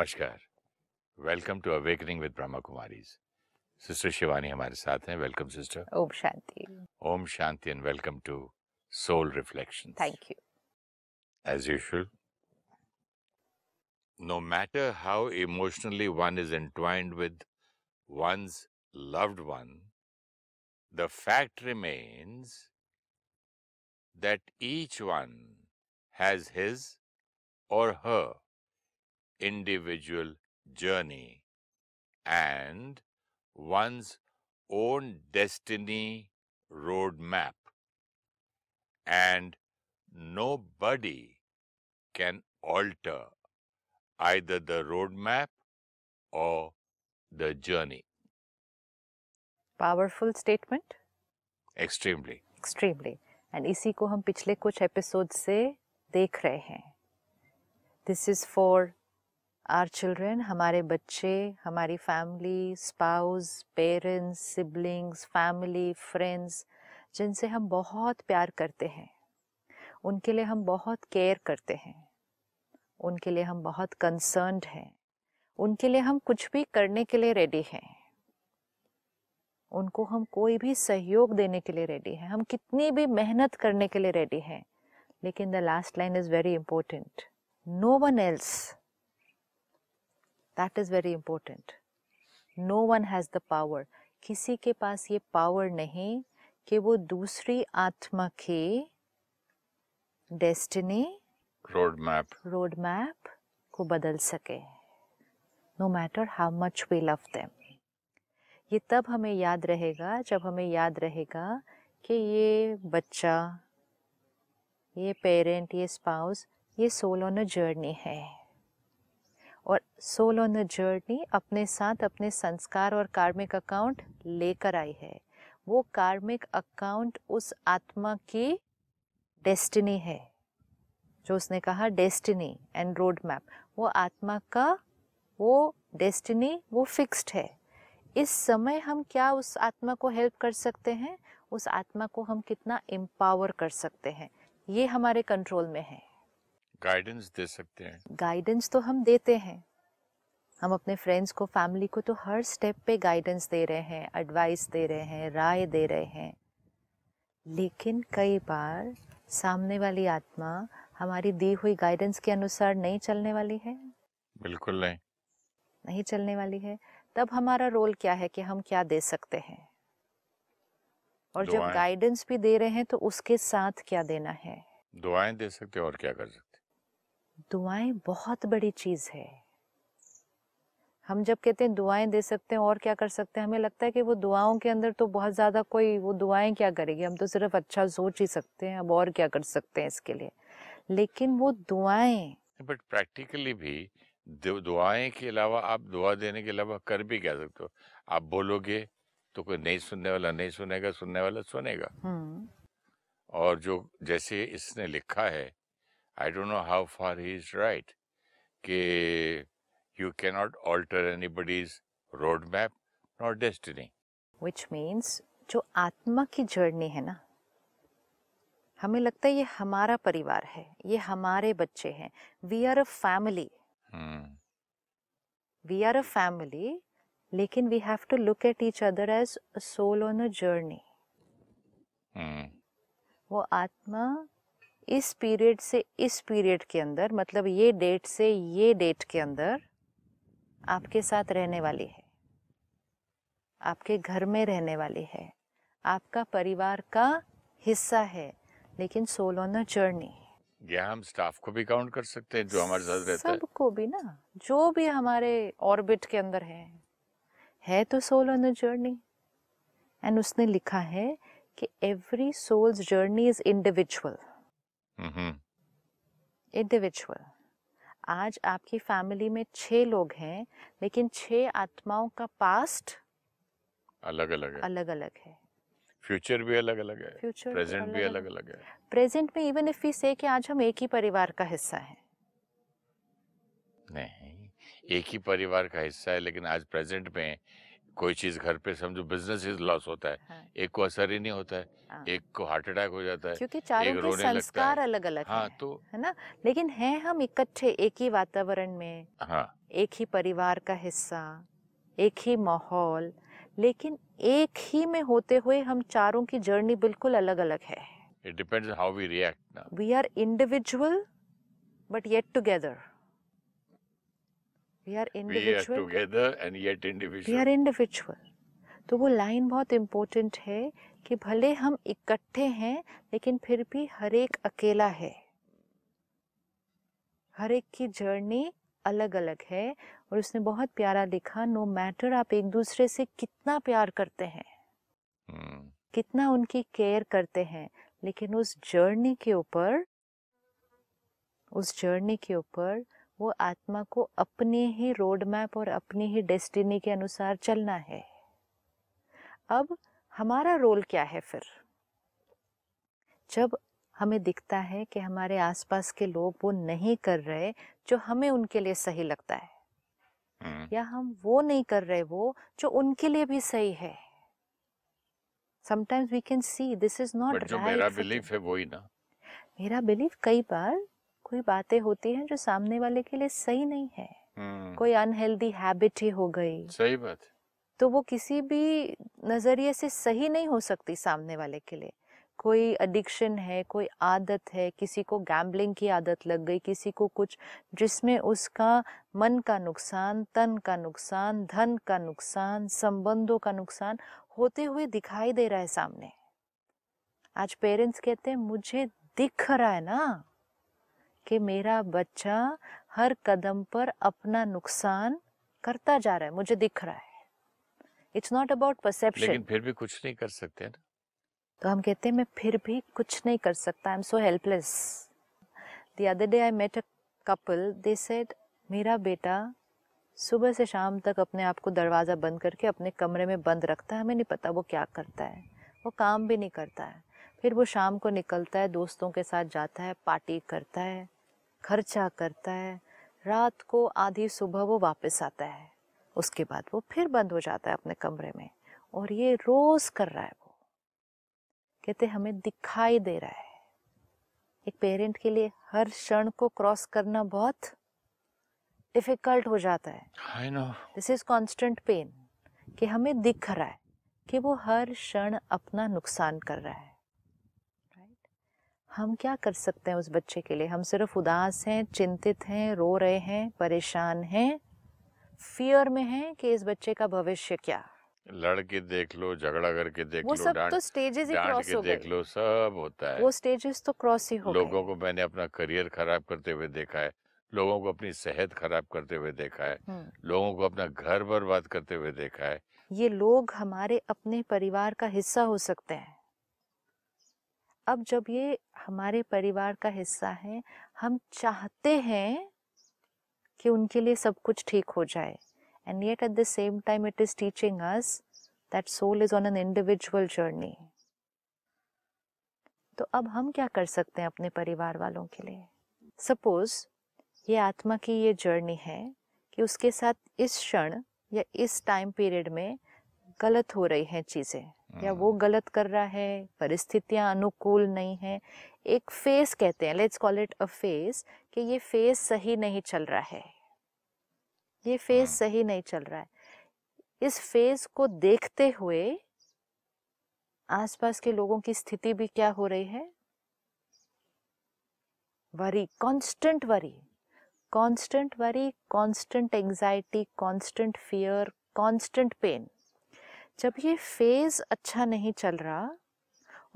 नमस्कार, welcome to awakening with Brahma Kumaris. Sister Shivani हमारे साथ हैं। Welcome sister. ओम शांति। ओम शांति and welcome to soul reflections. Thank you. As usual, no matter how emotionally one is entwined with one's loved one, the fact remains that each one has his or her individual journey and one's own destiny roadmap, and nobody can alter either the roadmap or the journey. Powerful statement. Extremely. Extremely. And इसी को हम पिछले कुछ episode से देख रहे हैं. This is for our children, हमारे बच्चे, हमारी family, spouse, parents, siblings, family, friends, जिनसे हम बहुत प्यार करते हैं, उनके लिए हम बहुत केयर करते हैं, उनके लिए हम बहुत कंसर्न्ड हैं, उनके लिए हम कुछ भी करने के लिए रेडी हैं, उनको हम कोई भी सहयोग देने के लिए रेडी हैं, हम कितनी भी मेहनत करने के लिए रेडी हैं, लेकिन the last line is very important, no one else. That is very important. No one has the power. किसी के पास ये power नहीं कि वो दूसरी आत्मा की destiny, roadmap को बदल सके, no matter how much we love them. ये तब हमें याद रहेगा जब हमें याद रहेगा कि ये बच्चा, ये parent, ये spouse, ये सोल ऑन अ जर्नी है, और सोल ऑन अ जर्नी अपने साथ अपने संस्कार और कार्मिक अकाउंट लेकर आई है। वो कार्मिक अकाउंट उस आत्मा की डेस्टिनी है, जो उसने कहा डेस्टिनी एंड रोड मैप, वो आत्मा का वो डेस्टिनी वो फिक्स्ड है। इस समय हम क्या उस आत्मा को हेल्प कर सकते हैं, उस आत्मा को हम कितना एम्पावर कर सकते हैं, ये हमारे कंट्रोल में है। गाइडेंस दे सकते हैं। गाइडेंस तो हम देते हैं, हम अपने फ्रेंड्स को, फैमिली को तो हर स्टेप पे गाइडेंस दे रहे हैं, एडवाइस दे रहे हैं, राय दे रहे हैं, लेकिन कई बार सामने वाली आत्मा हमारी दी हुई गाइडेंस के अनुसार नहीं चलने वाली है। बिल्कुल नहीं चलने वाली है। तब हमारा रोल क्या है कि हम क्या दे सकते हैं, और जब गाइडेंस भी दे रहे हैं तो उसके साथ क्या देना है। दुआएं दे सकते हैं और क्या कर सकते हैं। दुआएं बहुत बड़ी चीज़ है। हम जब कहते हैं दुआएं दे सकते हैं और क्या कर सकते हैं, हमें लगता है कि वो दुआओं के अंदर तो बहुत ज़्यादा कोई वो दुआएं क्या करेगी, हम तो सिर्फ अच्छा सोच ही सकते हैं, अब और क्या कर सकते हैं इसके लिए। लेकिन वो दुआएं, बट प्रैक्टिकली भी दुआएं के अलावा आप दुआ देने के अलावा कर भी क्या सकते हो। आप बोलोगे तो कोई नहीं सुनने वाला नहीं सुनेगा, सुनने वाला सुनेगा। और जो जैसे इसने लिखा है, I don't know how far he is right, कि you cannot alter anybody's roadmap nor destiny. Which means जो आत्मा की जर्नी है ना, हमें लगता है ये हमारा परिवार है, ये हमारे बच्चे हैं, we are a family. We are a family, लेकिन we have to look at each other as a soul on a journey. वो आत्मा इस पीरियड से इस पीरियड के अंदर, मतलब ये डेट से ये डेट के अंदर आपके साथ रहने वाली है, आपके घर में रहने वाली है, आपका परिवार का हिस्सा है, लेकिन सोल ऑन अ जर्नी। यह हम स्टाफ को भी काउंट कर सकते हैं जो हमारे साथ रहता है, सबको भी ना, जो भी हमारे ऑर्बिट के अंदर है तो soul on a journey. And उसने लिखा है कि every soul's journey is individual. Individual. आज आपकी फैमिली में 6 लोग हैं, लेकिन 6 आत्माओं का पास्ट अलग अलग है, फ्यूचर भी अलग अलग है, प्रेजेंट भी अलग अलग है। प्रेजेंट में इवन इफ वी से कि आज हम एक ही परिवार का हिस्सा है, नहीं, एक ही परिवार का हिस्सा है, लेकिन आज प्रेजेंट में कोई चीज घर पे समझो बिजनेस ही लॉस होता है, हाँ। एक को असर ही नहीं होता है, हाँ। एक को हार्ट अटैक हो जाता है, क्योंकि चारों के संस्कार अलग अलग है, हाँ, तो है ना, लेकिन हैं हम इकट्ठे एक ही वातावरण में, हाँ। एक ही परिवार का हिस्सा, एक ही माहौल, लेकिन एक ही में होते हुए हम चारों की जर्नी बिल्कुल अलग अलग है। It depends on how we react now. We are individual, but yet together. We are individual. We are together and yet individual. We are individual. तो वो लाइन बहुत इम्पोर्टेंट है कि भले हम इकट्ठे हैं लेकिन फिर भी हर एक अकेला है, हर एक की जर्नी अलग अलग है। और उसने बहुत प्यारा लिखा, नो मैटर आप एक दूसरे से कितना प्यार करते हैं, कितना उनकी केयर करते हैं, लेकिन उस जर्नी के ऊपर वो आत्मा को अपने ही रोड मैप और अपनी ही डेस्टिनी के अनुसार चलना है। अब हमारा रोल क्या है फिर, जब हमें दिखता है कि हमारे आसपास के लोग वो नहीं कर रहे जो हमें उनके लिए सही लगता है, या हम वो नहीं कर रहे वो जो उनके लिए भी सही है, Sometimes we can see this is not right. जो मेरा belief है वो ही ना, मेरा belief, कई बार कोई बातें होती हैं जो सामने वाले के लिए सही नहीं है, कोई unhealthy habit ही हो गई, सही बात, तो वो किसी भी नजरिए से सही नहीं हो सकती सामने वाले के लिए। कोई addiction है, कोई आदत है, किसी को gambling की आदत लग गई, किसी को कुछ जिसमें उसका मन का नुकसान, तन का नुकसान, धन का नुकसान, संबंधों का नुकसान होते हुए दिखाई दे रहा है सामने। आज पेरेंट्स कहते हैं मुझे दिख रहा है ना कि मेरा बच्चा हर कदम पर अपना नुकसान करता जा रहा है, मुझे दिख रहा है। It's not about perception. लेकिन फिर भी कुछ नहीं कर सकते ना, तो हम कहते हैं मैं फिर भी कुछ नहीं कर सकता, I am so helpless. The other day I met a couple, they said मेरा बेटा सुबह से शाम तक अपने आप को दरवाज़ा बंद करके अपने कमरे में बंद रखता है, हमें नहीं पता वो क्या करता है, वो काम भी नहीं करता है, फिर वो शाम को निकलता है, दोस्तों के साथ जाता है, पार्टी करता है, खर्चा करता है, रात को आधी सुबह वो वापस आता है, उसके बाद वो फिर बंद हो जाता है अपने कमरे में, और ये रोज़ कर रहा है। वो कहते हमें दिखाई दे रहा है। एक पेरेंट के लिए हर क्षण को क्रॉस करना बहुत डिफिकल्ट हो जाता है। I know. This is constant pain कि हमें दिख रहा है कि वो हर क्षण अपना नुकसान कर रहा है, right? हम क्या कर सकते हैं उस बच्चे के लिए? हम सिर्फ उदास हैं, चिंतित हैं, रो रहे हैं, परेशान हैं, फियर में हैं कि इस बच्चे का भविष्य क्या। लड़के देख लो, झगड़ा करके देख लो, सब तो स्टेजेस ही क्रॉस हो गए, देख लो सब होता है, वो स्टेजेस तो क्रॉस ही हो गए। लोगों को मैंने अपना करियर खराब करते हुए देखा है, लोगों को अपनी सेहत खराब करते हुए देखा है, लोगों को अपना घर बर्बाद करते हुए देखा है। ये लोग हमारे अपने परिवार का हिस्सा हो सकते हैं। अब जब ये हमारे परिवार का हिस्सा है, हम चाहते हैं कि उनके लिए सब कुछ ठीक हो जाए, and yet at the same time it is teaching us that soul is on an individual journey. तो अब हम क्या कर सकते हैं अपने परिवार वालों के लिए? सपोज ये आत्मा की ये जर्नी है कि उसके साथ इस क्षण या इस टाइम पीरियड में गलत हो रही हैं चीज़ें, या वो गलत कर रहा है, परिस्थितियाँ अनुकूल नहीं हैं, एक फेस कहते हैं, let's call it a face, कि ये फेस सही नहीं चल रहा है, ये फेस सही नहीं चल रहा है। इस फेस को देखते हुए आसपास के लोगों की स्थिति भी क्या हो रही है? Worry, constant worry, constant worry, constant anxiety, constant fear, constant pain. जब ये फेज अच्छा नहीं चल रहा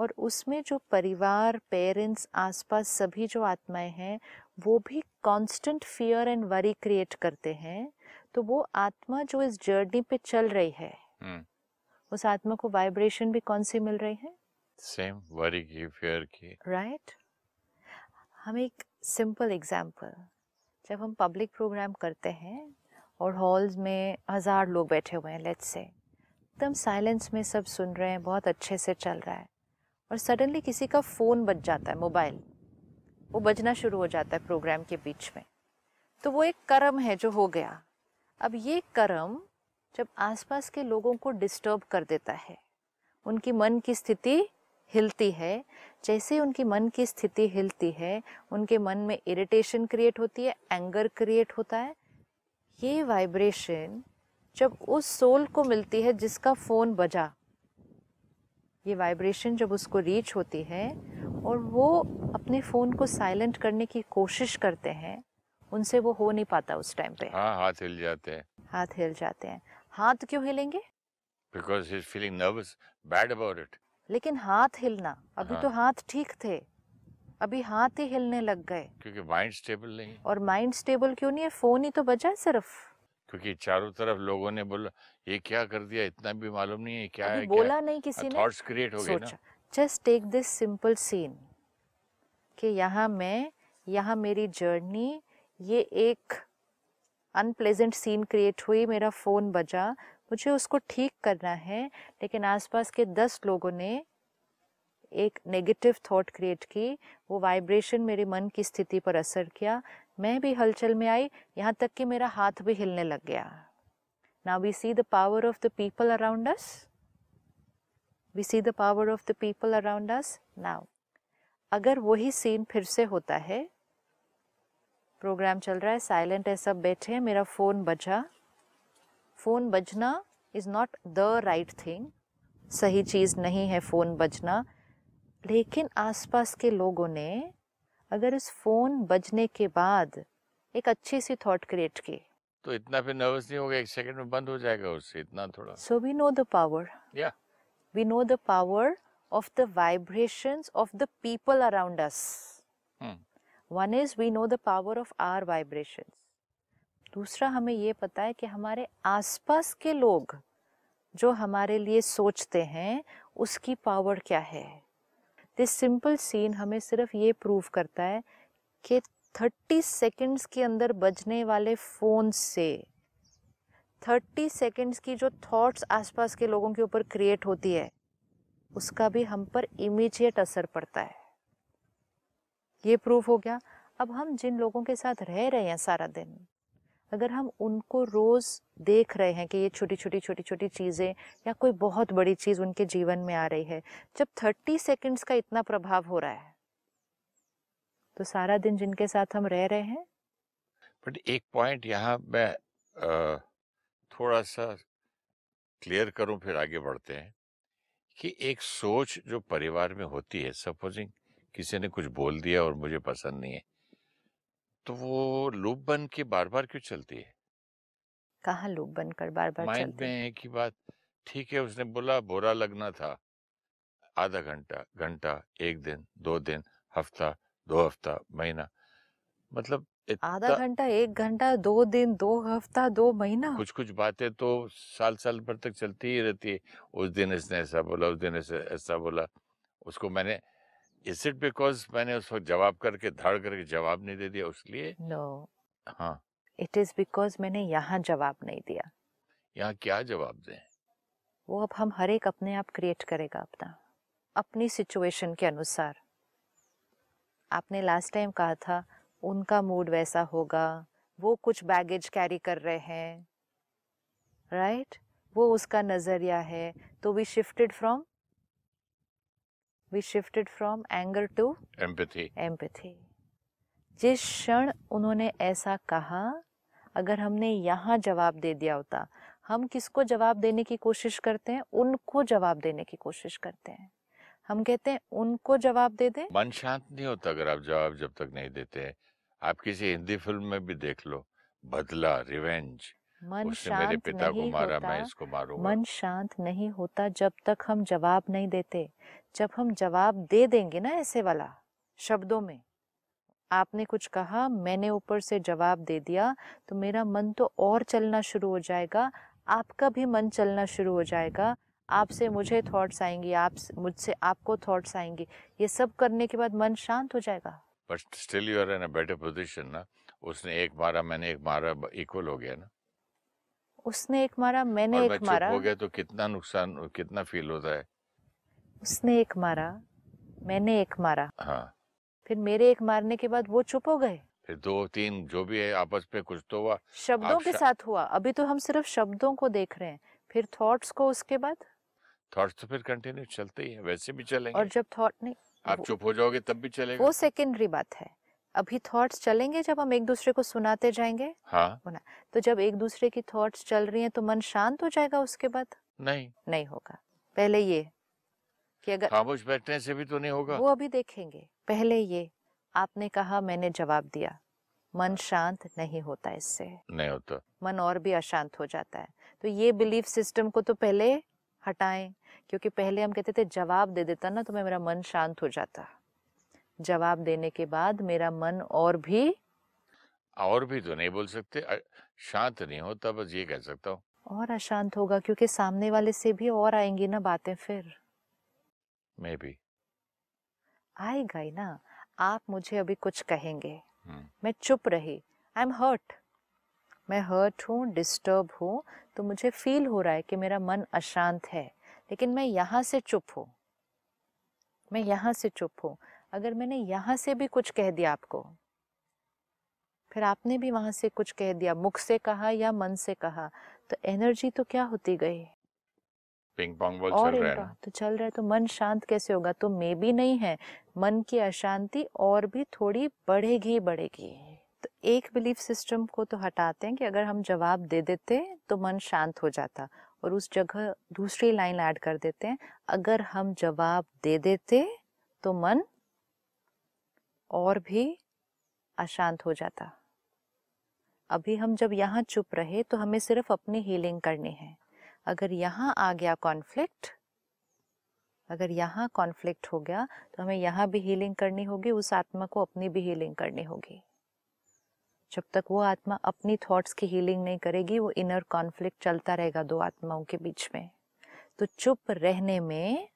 और उसमें जो परिवार, पेरेंट्स, आसपास सभी जो आत्माएं हैं वो भी constant fear and worry create करते हैं, तो वो आत्मा जो इस जर्नी पे चल रही है, उस आत्मा को वाइब्रेशन भी कौन सी मिल रही है? सेम, worry की, fear की, right? हम एक सिंपल एग्जाम्पल, जब हम पब्लिक प्रोग्राम करते हैं और हॉल्स में 1000 लोग बैठे हुए हैं, लेट्स से एकदम साइलेंस में सब सुन रहे हैं, बहुत अच्छे से चल रहा है, और सडनली किसी का फ़ोन बज जाता है, मोबाइल, वो बजना शुरू हो जाता है प्रोग्राम के बीच में, तो वो एक कर्म है जो हो गया। अब ये कर्म जब आसपास के लोगों को डिस्टर्ब कर देता है, उनकी मन की स्थिति हिलती है। जैसे उनकी मन की स्थिति हिलती है, उनके मन में इरिटेशन क्रिएट होती है, एंगर क्रिएट होता है। ये वाइब्रेशन जब उस सोल को मिलती है जिसका फ़ोन बजा, ये वाइब्रेशन जब उसको रीच होती है और वो अपने फ़ोन को साइलेंट करने की कोशिश करते हैं, उनसे वो हो नहीं पाता उस टाइम पे। हाँ, हाथ हिल जाते हैं। हाथ हिल जाते हैं। हाथ क्यों हिलेंगे? Because he's feeling nervous, bad about it. लेकिन हाथ हिलना, अभी तो हाथ ठीक थे, अभी हाथ ही हिलने लग गए क्योंकि माइंड स्टेबल नहीं है। और माइंड स्टेबल क्यों नहीं है? फोन ही तो बजा है सिर्फ, क्योंकि चारों तरफ लोगों ने बोला ये क्या कर दिया, इतना भी मालूम नहीं है क्या है, बोला नहीं किसी ने, थॉट्स क्रिएट हो गए ना। Just take this simple scene कि यहाँ मैं, यहाँ मेरी जर्नी, ये एक अनप्लेजेंट सीन क्रिएट हुई, मेरा फ़ोन बजा, मुझे उसको ठीक करना है, लेकिन आसपास के 10 लोगों ने एक नेगेटिव थॉट क्रिएट की, वो वाइब्रेशन मेरे मन की स्थिति पर असर किया, मैं भी हलचल में आई, यहाँ तक कि मेरा हाथ भी हिलने लग गया। Now we see the power of the people around us, we see the power of the people around us. Now अगर वही सीन फिर से होता है, प्रोग्राम चल रहा है, साइलेंट है, सब बैठे हैं, मेरा फ़ोन बजा, फ़ोन बजना is not the right thing, सही चीज़ नहीं है फ़ोन बजना, लेकिन आसपास के लोगों ने अगर इस फ़ोन बजने के बाद एक अच्छी सी थॉट क्रिएट की तो इतना फिर नर्वस नहीं होगा, एक सेकंड में बंद हो जाएगा उससे, इतना थोड़ा। So we know the power, या we know the power of the vibrations of the people around us. One is we know the power of our vibrations, दूसरा हमें ये पता है कि हमारे आसपास के लोग जो हमारे लिए सोचते हैं उसकी पावर क्या है। दिस सिंपल सीन हमें सिर्फ ये प्रूव करता है कि 30 सेकंड्स के अंदर बजने वाले फ़ोन से 30 सेकंड्स की जो थॉट्स आसपास के लोगों के ऊपर क्रिएट होती है उसका भी हम पर इमीडिएट असर पड़ता है। ये प्रूव हो गया। अब हम जिन लोगों के साथ रह रहे हैं सारा दिन, अगर हम उनको रोज़ देख रहे हैं कि ये छोटी छोटी चीज़ें या कोई बहुत बड़ी चीज़ उनके जीवन में आ रही है, जब 30 सेकंड्स का इतना प्रभाव हो रहा है तो सारा दिन जिनके साथ हम रह रहे हैं। बट एक पॉइंट यहाँ मैं थोड़ा सा क्लियर करूँ, फिर आगे बढ़ते हैं कि एक सोच जो परिवार में होती है, सपोजिंग किसी ने कुछ बोल दिया और मुझे पसंद नहीं है, तो वो लूप बन के बार बार क्यों चलती है? कहाँ लूप बनकर बार बार चलती है? माइंड में एक ही बात, ठीक है उसने बोला, बुरा लगना था, आधा घंटा, घंटा, एक दिन, 2 दिन, हफ्ता, 2 हफ्ता, महीना, मतलब आधा घंटा, 1 घंटा, 2 दिन, 2 हफ्ता, 2 महीना, कुछ बातें तो साल भर तक चलती ही रहती है। उस दिन इसने ऐसा बोला, उस दिन ऐसा बोला, उसको मैंने Is it because मैंने उसको जवाब करके धाड़ करके जवाब नहीं दे दिया उसलिए? No. हाँ. It is because मैंने यहाँ जवाब नहीं दिया। यहाँ क्या जवाब दें? वो अब हम हर एक अपने आप क्रिएट करेगा अपना, अपनी सिचुएशन के अनुसार। आपने लास्ट टाइम कहा था उनका मूड वैसा होगा, वो कुछ बैगेज कैरी कर रहे हैं, राइट? वो उसका नजरिया है, तो we shifted from anger to empathy. जिस क्षण उन्होंने ऐसा कहा, अगर हमने यहाँ जवाब दे दिया होता, हम किसको जवाब देने की कोशिश करते हैं? उनको जवाब देने की कोशिश करते हैं। हम कहते हैं उनको जवाब दे दे। मन शांत नहीं होता अगर आप जवाब जब तक नहीं देते हैं। आप किसी हिंदी फिल्म में भी देख लो, बदला, रिवेंज, मन शांत मेरे पिता को मारा, मैं इसको मारूंगा। मन शांत नहीं होता जब तक हम जवाब नहीं देते। जब हम जवाब दे देंगे ना, ऐसे वाला शब्दों में, आपने कुछ कहा, मैंने ऊपर से जवाब दे दिया, तो मेरा मन तो और चलना शुरू हो जाएगा, आपका भी मन चलना शुरू हो जाएगा, आपसे मुझे थॉट्स आएंगी, आप मुझसे आपको थॉट्स आएंगी, ये सब करने के बाद मन शांत हो जाएगा। But still you are in a better position ना, उसने एक मारा, मैंने एक मारा, इक्वल हो गया ना। उसने एक मारा, मैंने एक मारा, हो गया तो कितना नुकसान, कितना फील होता है। उसने एक मारा, मैंने एक मारा, हाँ, फिर मेरे एक मारने के बाद वो चुप हो गए, फिर दो तीन जो भी है आपस में कुछ तो हुआ शब्दों के साथ हुआ। अभी तो हम सिर्फ शब्दों को देख रहे हैं, फिर थॉट्स को, उसके बाद थॉट्स तो फिर कंटिन्यू चलते ही है, वैसे भी चलेंगे। और जब थॉट नहीं, आप चुप हो जाओगे तब भी चलेगा, वो सेकेंडरी बात है। अभी थॉट्स चलेंगे जब हम एक दूसरे को सुनाते जाएंगे। हाँ। तो जब एक दूसरे की थॉट्स चल रही हैं तो मन शांत हो जाएगा उसके बाद? नहीं होगा। पहले ये कि अगर खामोश बैठने से भी तो नहीं होगा, वो अभी देखेंगे। पहले ये आपने कहा, मैंने जवाब दिया, मन शांत नहीं होता, इससे नहीं होता, मन और भी अशांत हो जाता है। तो ये बिलीफ सिस्टम को तो पहले हटाएं, क्योंकि पहले हम कहते थे जवाब दे देता ना तो मेरा मन शांत हो जाता, जवाब देने के बाद मेरा मन और भी तो नहीं बोल सकते, शांत नहीं होता, बस ये कह सकता हूँ, और अशांत होगा क्योंकि सामने वाले से भी और आएंगी ना बातें, फिर मैं भी आएगा ही ना। आप मुझे अभी कुछ कहेंगे, मैं चुप रही, आई एम हर्ट, मैं हर्ट हूँ, डिस्टर्ब हूँ, तो मुझे फील हो रहा है कि मेरा मन अशांत है, लेकिन मैं यहाँ से चुप हूँ, मैं यहाँ से चुप हूँ। अगर मैंने यहाँ से भी कुछ कह दिया आपको, फिर आपने भी वहाँ से कुछ कह दिया, मुख से कहा या मन से कहा, तो एनर्जी तो क्या होती गई, पिंग पोंग बॉल चल रहा है, तो चल रहा है, तो मन शांत कैसे होगा? तो मे भी नहीं है, मन की अशांति और भी थोड़ी बढ़ेगी। तो एक बिलीफ सिस्टम को तो हटाते हैं कि अगर हम जवाब दे देते तो मन शांत हो जाता, और उस जगह दूसरी लाइन ऐड कर देते हैं, अगर हम जवाब दे देते तो मन और भी अशांत हो जाता। अभी हम जब यहाँ चुप रहे तो हमें सिर्फ अपनी हीलिंग करनी है। अगर यहाँ आ गया कॉन्फ्लिक्ट, अगर यहाँ कॉन्फ्लिक्ट हो गया तो हमें यहाँ भी हीलिंग करनी होगी, उस आत्मा को अपनी भी हीलिंग करनी होगी। जब तक वो आत्मा अपनी थॉट्स की हीलिंग नहीं करेगी, वो इनर कॉन्फ्लिक्ट चलता रहेगा दो आत्माओं के बीच में। तो चुप रहने में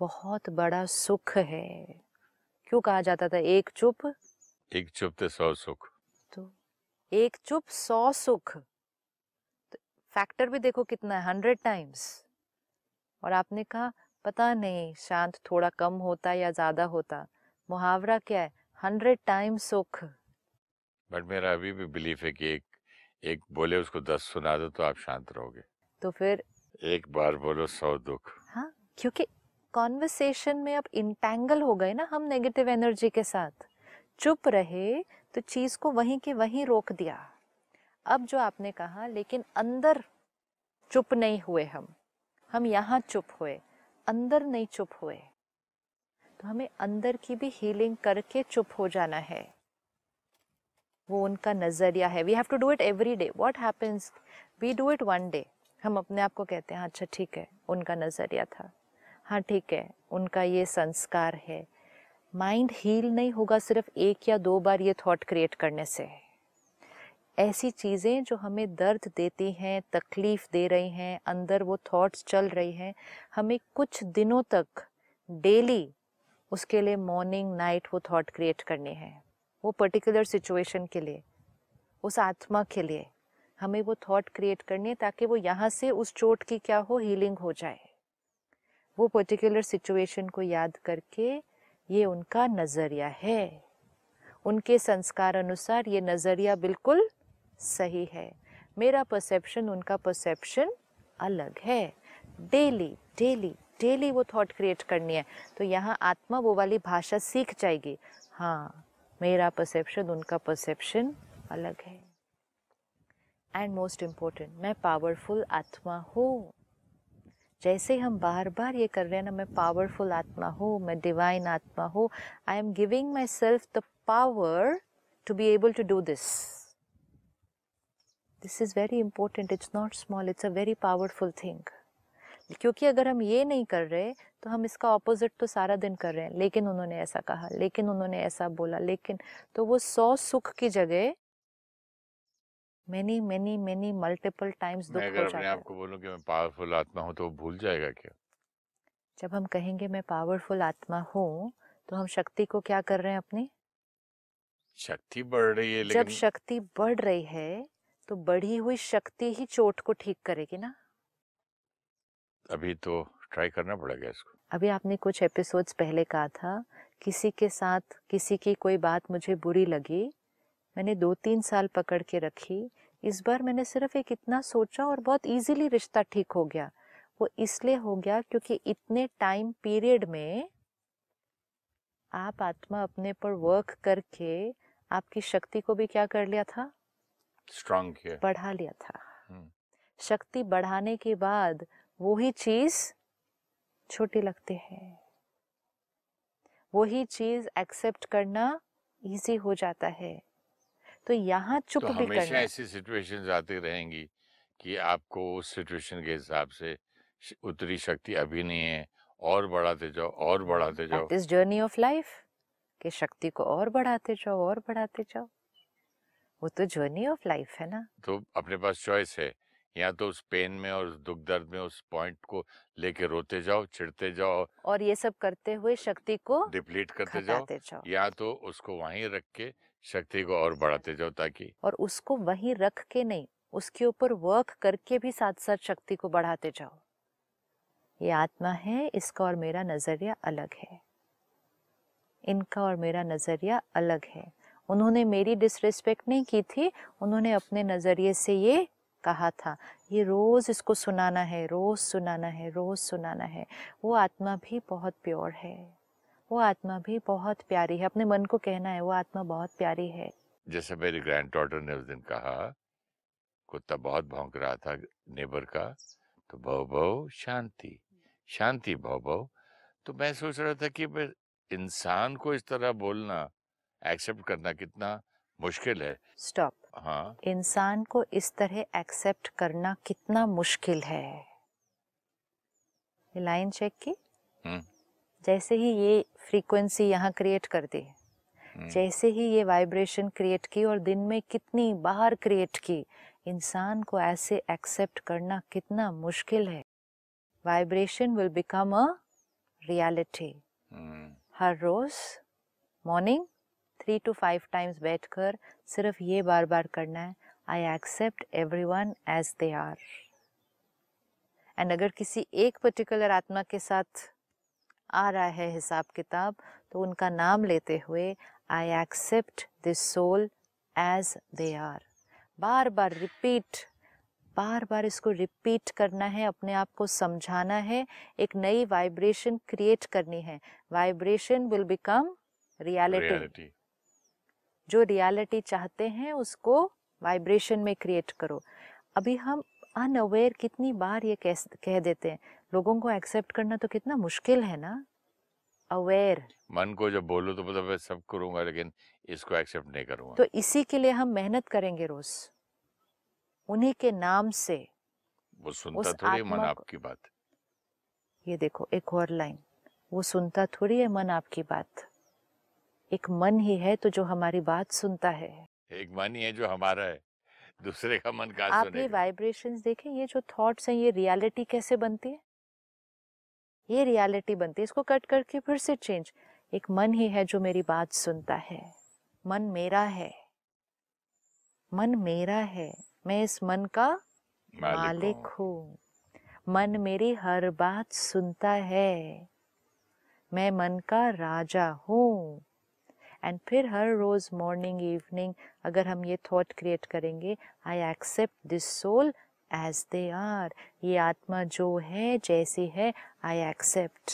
बहुत बड़ा सुख है। क्यों कहा जाता था एक चुप तो 100 सुख, तो 1 चुप 100 सुख, फैक्टर भी देखो कितना है, 100 टाइम्स। और आपने कहा पता नहीं शांत थोड़ा कम होता या ज्यादा होता, मुहावरा क्या है, 100 टाइम्स सुख। बट मेरा अभी भी बिलीफ है कि एक बोले उसको 10 सुना दो तो आप शांत रहोगे, तो फिर 1 बार बोलो 100 दुख। हाँ, क्योंकि कॉन्वर्सेशन में अब इंटैंगल हो गए ना हम नेगेटिव एनर्जी के साथ। चुप रहे तो चीज को वहीं के वहीं रोक दिया। अब जो आपने कहा, लेकिन अंदर चुप नहीं हुए, हम यहाँ चुप हुए, अंदर नहीं चुप हुए। तो हमें अंदर की भी हीलिंग करके चुप हो जाना है, वो उनका नजरिया है। We have to do it every day. What happens, we do it one day. हम अपने आप को कहते हैं अच्छा ठीक है उनका नजरिया था, हाँ ठीक है उनका ये संस्कार है। माइंड हील नहीं होगा सिर्फ 1 या 2 बार ये थॉट क्रिएट करने से। ऐसी चीज़ें जो हमें दर्द देती हैं, तकलीफ़ दे रही हैं, अंदर वो थॉट्स चल रही हैं, हमें कुछ दिनों तक डेली उसके लिए मॉर्निंग नाइट वो थॉट क्रिएट करनी है, वो पर्टिकुलर सिचुएशन के लिए, उस आत्मा के लिए हमें वो थॉट क्रिएट करनी है, ताकि वो यहाँ से उस चोट की क्या हो, हीलिंग हो जाए। वो पर्टिकुलर सिचुएशन को याद करके ये उनका नज़रिया है, उनके संस्कार अनुसार ये नज़रिया बिल्कुल सही है, मेरा परसेप्शन उनका परसेप्शन अलग है। डेली डेली डेली वो थॉट क्रिएट करनी है, तो यहाँ आत्मा वो वाली भाषा सीख जाएगी, हाँ मेरा परसेप्शन उनका परसेप्शन अलग है। एंड मोस्ट इम्पोर्टेंट, मैं पावरफुल आत्मा हूँ। जैसे हम बार बार ये कर रहे हैं ना, मैं पावरफुल आत्मा हूँ, मैं डिवाइन आत्मा हूँ, I am giving myself the power to be able to do this. This is very important, it's not small, it's a very powerful thing. क्योंकि अगर हम ये नहीं कर रहे तो हम इसका ऑपोजिट तो सारा दिन कर रहे हैं, लेकिन उन्होंने ऐसा कहा, लेकिन उन्होंने ऐसा बोला, लेकिन, तो वो 100 सुख की जगह many many many multiple times दुख हो जाता है। अगर मैं आपको बोलूं कि मैं पावरफुल आत्मा हूं तो वो भूल जाएगा क्या? जब हम कहेंगे मैं पावरफुल आत्मा हूँ तो हम शक्ति को क्या कर रहे हैं, अपनी शक्ति बढ़ रही है। जब शक्ति बढ़ रही है तो बढ़ी हुई शक्ति ही चोट को ठीक करेगी ना। अभी तो ट्राई करना पड़ेगा इसको। अभी आपने कुछ एपिसोड्स पहले कहा था किसी के साथ किसी की कोई बात मुझे बुरी लगी, मैंने 2-3 साल पकड़ के रखी। इस बार मैंने सिर्फ एक इतना सोचा और बहुत इजीली रिश्ता ठीक हो गया। वो इसलिए हो गया क्योंकि इतने टाइम पीरियड में आप आत्मा अपने पर वर्क करके आपकी शक्ति को भी क्या कर लिया था, स्ट्रांग किया, बढ़ा लिया था। शक्ति बढ़ाने के बाद वही चीज छोटी लगती है, वही चीज एक्सेप्ट करना इजी हो जाता है। तो यहाँ चुप तो भी करना। हमेशा ऐसी सिचुएशंस आती रहेंगी कि आपको उस सिचुएशन के हिसाब से उतरी शक्ति अभी नहीं है, और बढ़ाते जाओ और बढ़ाते जाओ। इस जर्नी ऑफ लाइफ के शक्ति को और बढ़ाते जाओ और बढ़ाते जाओ, वो तो जर्नी ऑफ लाइफ है ना। तो अपने पास चॉइस है, या तो उस पेन में और उस दुख दर्द में उस पॉइंट को लेके रोते जाओ, चिढ़ते जाओ और ये सब करते हुए शक्ति को डिप्लीट करते जाओ, या तो उसको वहीं रख के शक्ति को और बढ़ाते जाओ, ताकि और उसको वहीं रख के नहीं, उसके ऊपर वर्क करके भी साथ साथ शक्ति को बढ़ाते जाओ। ये आत्मा है, इसका और मेरा नजरिया अलग है, इनका और मेरा नजरिया अलग है। उन्होंने मेरी डिसरिस्पेक्ट नहीं की थी, उन्होंने अपने नजरिए से ये कहा था। ये रोज इसको सुनाना है, रोज सुनाना है, रोज सुनाना है। वो आत्मा भी बहुत प्योर है, वो आत्मा भी बहुत प्यारी है। अपने मन को कहना है, वो आत्मा बहुत प्यारी है। जैसे मेरी ग्रैंड डॉटर ने उस दिन कहा, कुत्ता बहुत भौंक रहा था नेबर का, तो भौ भौ शांति शांति भौ भौ। तो मैं सोच रहा था कि इंसान को इस तरह बोलना, एक्सेप्ट करना कितना मुश्किल है। स्टॉप। हाँ, इंसान को इस तरह एक्सेप्ट करना कितना मुश्किल है, ये लाइन चेक की। जैसे ही ये फ्रीक्वेंसी यहाँ क्रिएट कर दी, जैसे ही ये वाइब्रेशन क्रिएट की और दिन में कितनी बाहर क्रिएट की, इंसान को ऐसे एक्सेप्ट करना कितना मुश्किल है। Vibration will become a reality. हर रोज मॉर्निंग 3 to 5 times बैठकर सिर्फ ये बार बार करना है, I accept everyone as they are. And अगर किसी एक पर्टिकुलर आत्मा के साथ आ रहा है हिसाब किताब, तो उनका नाम लेते हुए I accept this soul as they are. बार बार रिपीट, बार बार इसको रिपीट करना है, अपने आप को समझाना है, एक नई वाइब्रेशन क्रिएट करनी है। Vibration will become reality. जो रियलिटी चाहते हैं उसको वाइब्रेशन में क्रिएट करो। अभी हम अनअवेयर कितनी बार ये कह देते हैं, लोगों को एक्सेप्ट करना तो कितना मुश्किल है ना। अवेयर मन को जब बोलो तो मतलब मैं सब करूंगा लेकिन इसको एक्सेप्ट नहीं करूंगा। तो इसी के लिए हम मेहनत करेंगे रोज, उन्हीं के नाम से। वो सुनता थोड़ी मन आपकी बात। ये देखो एक और लाइन, वो सुनता थोड़ी है मन आपकी बात। एक मन ही है तो जो हमारी बात सुनता है, एक मन ही है जो हमारा है, दूसरे का मन कहाँ सुनेगा। आप ये वाइब्रेशंस देखें, ये जो थॉट्स हैं ये रियलिटी कैसे बनती है, ये रियलिटी बनती है। इसको कट करके फिर से चेंज। एक मन ही है जो मेरी बात सुनता है, मन मेरा है, मन मेरा है, मैं इस मन का मालिक हूँ। मन मेरी हर बात सुनता है, मैं मन का राजा हूँ। एंड फिर हर रोज मॉर्निंग इवनिंग अगर हम ये थॉट क्रिएट करेंगे, I accept this soul as they are. ये आत्मा जो है जैसी है, I accept,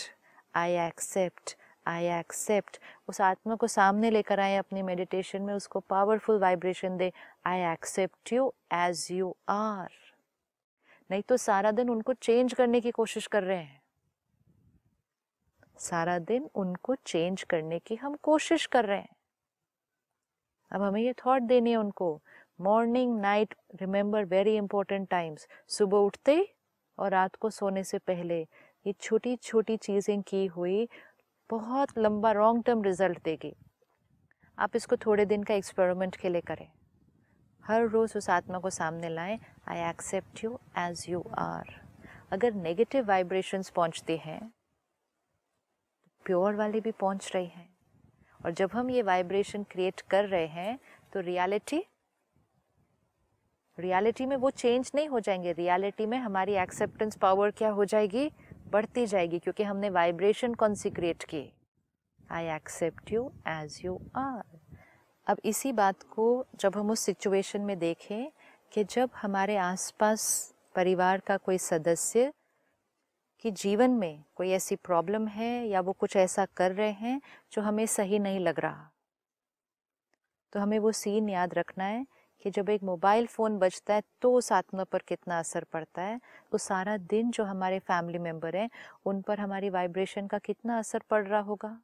I accept, I accept. उस आत्मा को सामने लेकर आए अपनी मेडिटेशन में, उसको पावरफुल वाइब्रेशन दे, I accept you as you are. नहीं तो सारा दिन उनको चेंज करने की कोशिश कर रहे हैं, सारा दिन उनको चेंज करने की हम कोशिश कर रहे हैं। अब हमें ये थॉट देनी है उनको, morning night, remember very important times. सुबह उठते और रात को सोने से पहले ये छोटी छोटी चीज़ें की हुई बहुत लंबा लॉन्ग टर्म रिजल्ट देगी। आप इसको थोड़े दिन का एक्सपेरिमेंट के लिए करें। हर रोज़ उस आत्मा को सामने लाएं, I accept you as you are. अगर नेगेटिव वाइब्रेशंस पहुंचती हैं, प्योर वाले भी पहुंच रही हैं। और जब हम ये वाइब्रेशन क्रिएट कर रहे हैं तो रियलिटी में वो चेंज नहीं हो जाएंगे। रियलिटी में हमारी एक्सेप्टेंस पावर क्या हो जाएगी, बढ़ती जाएगी, क्योंकि हमने वाइब्रेशन कौन सी क्रिएट की, I accept you as you are. अब इसी बात को जब हम उस सिचुएशन में देखें कि जब हमारे आसपास परिवार का कोई सदस्य कि जीवन में कोई ऐसी प्रॉब्लम है या वो कुछ ऐसा कर रहे हैं जो हमें सही नहीं लग रहा, तो हमें वो सीन याद रखना है कि जब एक मोबाइल फ़ोन बजता है तो उस आत्मा पर कितना असर पड़ता है। तो सारा दिन जो हमारे फैमिली मेम्बर हैं उन पर हमारी वाइब्रेशन का कितना असर पड़ रहा होगा।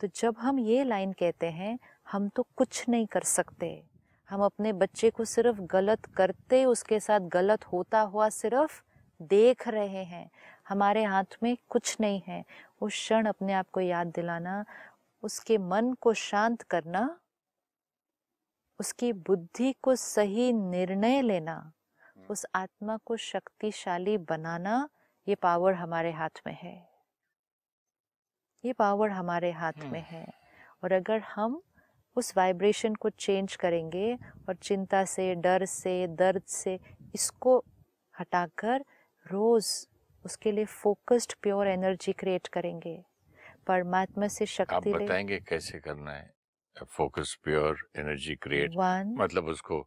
तो जब हम ये लाइन कहते हैं हम तो कुछ नहीं कर सकते, हम अपने बच्चे को सिर्फ गलत करते उसके साथ गलत होता हुआ सिर्फ देख रहे हैं, हमारे हाथ में कुछ नहीं है, उस क्षण अपने आप को याद दिलाना, उसके मन को शांत करना, उसकी बुद्धि को सही निर्णय लेना, उस आत्मा को शक्तिशाली बनाना, ये पावर हमारे हाथ में है, ये पावर हमारे हाथ में है। और अगर हम उस वाइब्रेशन को चेंज करेंगे और चिंता से, डर से, दर्द से इसको हटाकर रोज़ उसके लिए फोकस्ड प्योर एनर्जी क्रिएट करेंगे, परमात्मा से शक्ति ले। आप बताएंगे कैसे करना है फोकस प्योर एनर्जी क्रिएट? मतलब उसको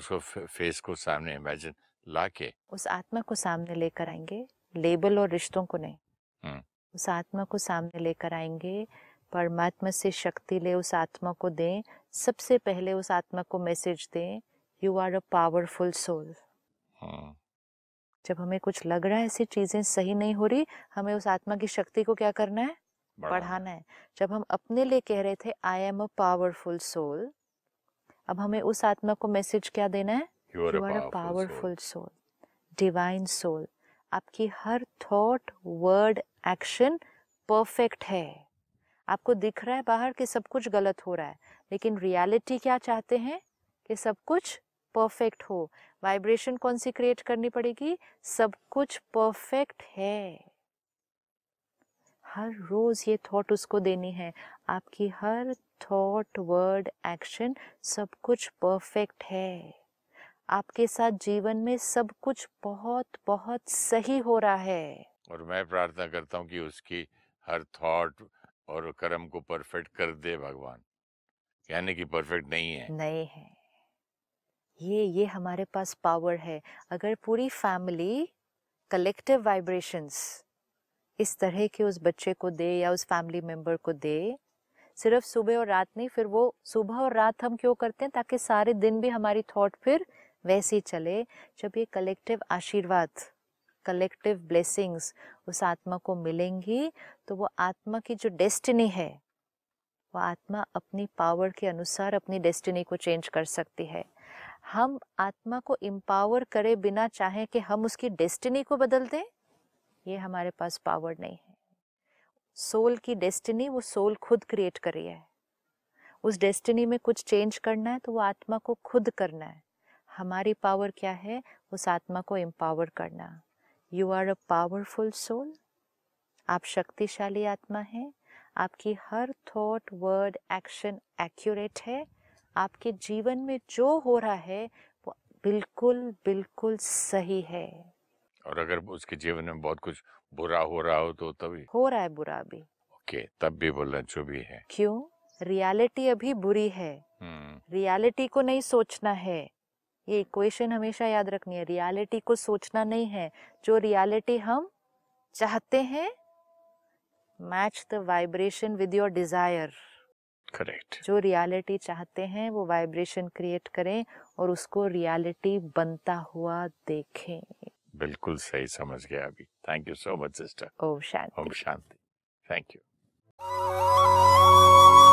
फेस को सामने इमेजिन लाके उस आत्मा को सामने लेकर आएंगे, लेबल और रिश्तों को नहीं, उस आत्मा को सामने लेकर आएंगे, परमात्मा से शक्ति ले, उस आत्मा को दें, सबसे पहले उस आत्मा को मैसेज दें, you are a powerful soul. जब हमें कुछ लग रहा है ऐसी चीजें सही नहीं हो रही, हमें उस आत्मा की शक्ति को क्या करना है? बढ़ाना है। जब हम अपने लिए कह रहे थे I am a powerful soul, अब हमें उस आत्मा को मैसेज क्या देना है? You are a powerful soul, divine soul. आपकी हर थॉट, वर्ड, एक्शन परफेक्ट है। आपको दिख रहा है बाहर कि सब कुछ गलत हो रहा है, लेकिन रियलिटी क्या चाहते हैं? कि सब कुछ परफेक्ट हो। वाइब्रेशन कौन सी क्रिएट करनी पड़ेगी? सब कुछ परफेक्ट है। हर रोज ये थॉट उसको देनी है, आपकी हर थॉट, वर्ड, एक्शन सब कुछ परफेक्ट है, आपके साथ जीवन में सब कुछ बहुत बहुत सही हो रहा है। और मैं प्रार्थना करता हूँ कि उसकी हर थॉट और कर्म को परफेक्ट कर दे भगवान, यानी कि परफेक्ट नहीं है, नहीं है। ये हमारे पास पावर है। अगर पूरी फैमिली कलेक्टिव वाइब्रेशंस इस तरह के उस बच्चे को दे या उस फैमिली मेंबर को दे, सिर्फ सुबह और रात नहीं, फिर वो सुबह और रात हम क्यों करते हैं? ताकि सारे दिन भी हमारी थॉट फिर वैसी चले। जब ये कलेक्टिव आशीर्वाद, कलेक्टिव ब्लेसिंग्स उस आत्मा को मिलेंगी, तो वो आत्मा की जो डेस्टिनी है, वो आत्मा अपनी पावर के अनुसार अपनी डेस्टिनी को चेंज कर सकती है। हम आत्मा को एम्पावर करे बिना चाहे कि हम उसकी डेस्टिनी को बदल दें, ये हमारे पास पावर नहीं है। सोल की डेस्टिनी वो सोल खुद क्रिएट कर रही है। उस डेस्टिनी में कुछ चेंज करना है तो वो आत्मा को खुद करना है। हमारी पावर क्या है? उस आत्मा को एम्पावर करना। You are a powerful soul, आप शक्तिशाली आत्मा हैं, आपकी हर थॉट, वर्ड, एक्शन एक्यूरेट है, आपके जीवन में जो हो रहा है वो बिल्कुल बिल्कुल सही है। और अगर उसके जीवन में बहुत कुछ बुरा हो रहा हो तो तभी हो रहा है बुरा भी, ओके, तब भी बोलना जो भी है। क्यों? रियलिटी अभी बुरी है। रियलिटी को नहीं सोचना है, ये इक्वेशन हमेशा याद रखनी है। रियलिटी को सोचना नहीं है, जो रियलिटी हम चाहते हैं, match the vibration with your desire. Correct. जो रियलिटी चाहते हैं वो वाइब्रेशन क्रिएट करें और उसको रियलिटी बनता हुआ देखें। बिल्कुल सही समझ गया अभी। Thank you so much sister. ओम शांति। ओम शांति। Thank you.